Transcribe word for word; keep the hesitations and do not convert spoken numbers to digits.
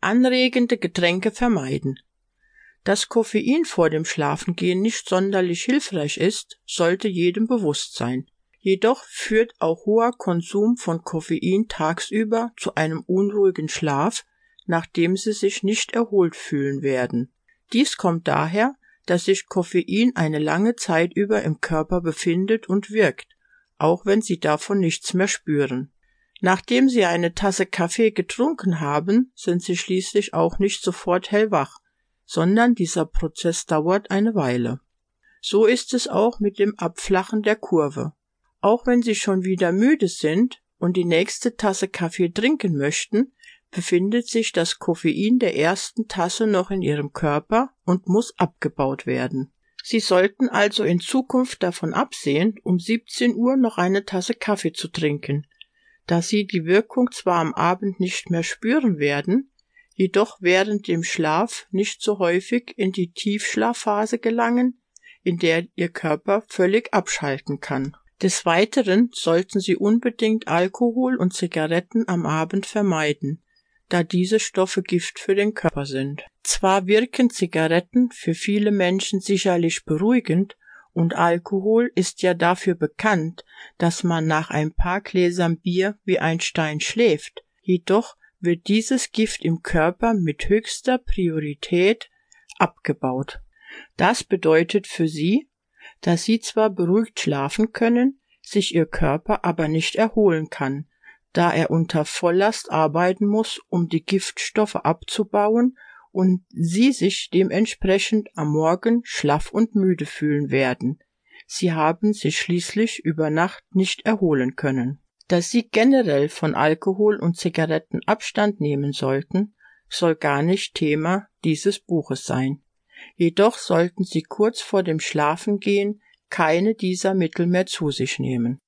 anregende Getränke vermeiden. Dass Koffein vor dem Schlafengehen nicht sonderlich hilfreich ist, sollte jedem bewusst sein. Jedoch führt auch hoher Konsum von Koffein tagsüber zu einem unruhigen Schlaf, nachdem sie sich nicht erholt fühlen werden. Dies kommt daher, dass sich Koffein eine lange Zeit über im Körper befindet und wirkt, auch wenn sie davon nichts mehr spüren. Nachdem sie eine Tasse Kaffee getrunken haben, sind sie schließlich auch nicht sofort hellwach, sondern dieser Prozess dauert eine Weile. So ist es auch mit dem Abflachen der Kurve. Auch wenn sie schon wieder müde sind und die nächste Tasse Kaffee trinken möchten, befindet sich das Koffein der ersten Tasse noch in ihrem Körper und muss abgebaut werden. Sie sollten also in Zukunft davon absehen, um siebzehn Uhr noch eine Tasse Kaffee zu trinken. Da sie die Wirkung zwar am Abend nicht mehr spüren werden, jedoch während dem Schlaf nicht so häufig in die Tiefschlafphase gelangen, in der ihr Körper völlig abschalten kann. Des Weiteren sollten sie unbedingt Alkohol und Zigaretten am Abend vermeiden, da diese Stoffe Gift für den Körper sind. Zwar wirken Zigaretten für viele Menschen sicherlich beruhigend, und Alkohol ist ja dafür bekannt, dass man nach ein paar Gläsern Bier wie ein Stein schläft, jedoch wird dieses Gift im Körper mit höchster Priorität abgebaut. Das bedeutet für sie, dass sie zwar beruhigt schlafen können, sich ihr Körper aber nicht erholen kann, da er unter Volllast arbeiten muss, um die Giftstoffe abzubauen, und sie sich dementsprechend am Morgen schlaff und müde fühlen werden. Sie haben sich schließlich über Nacht nicht erholen können. Da sie generell von Alkohol und Zigaretten Abstand nehmen sollten, soll gar nicht Thema dieses Buches sein. Jedoch sollten sie kurz vor dem Schlafengehen keine dieser Mittel mehr zu sich nehmen.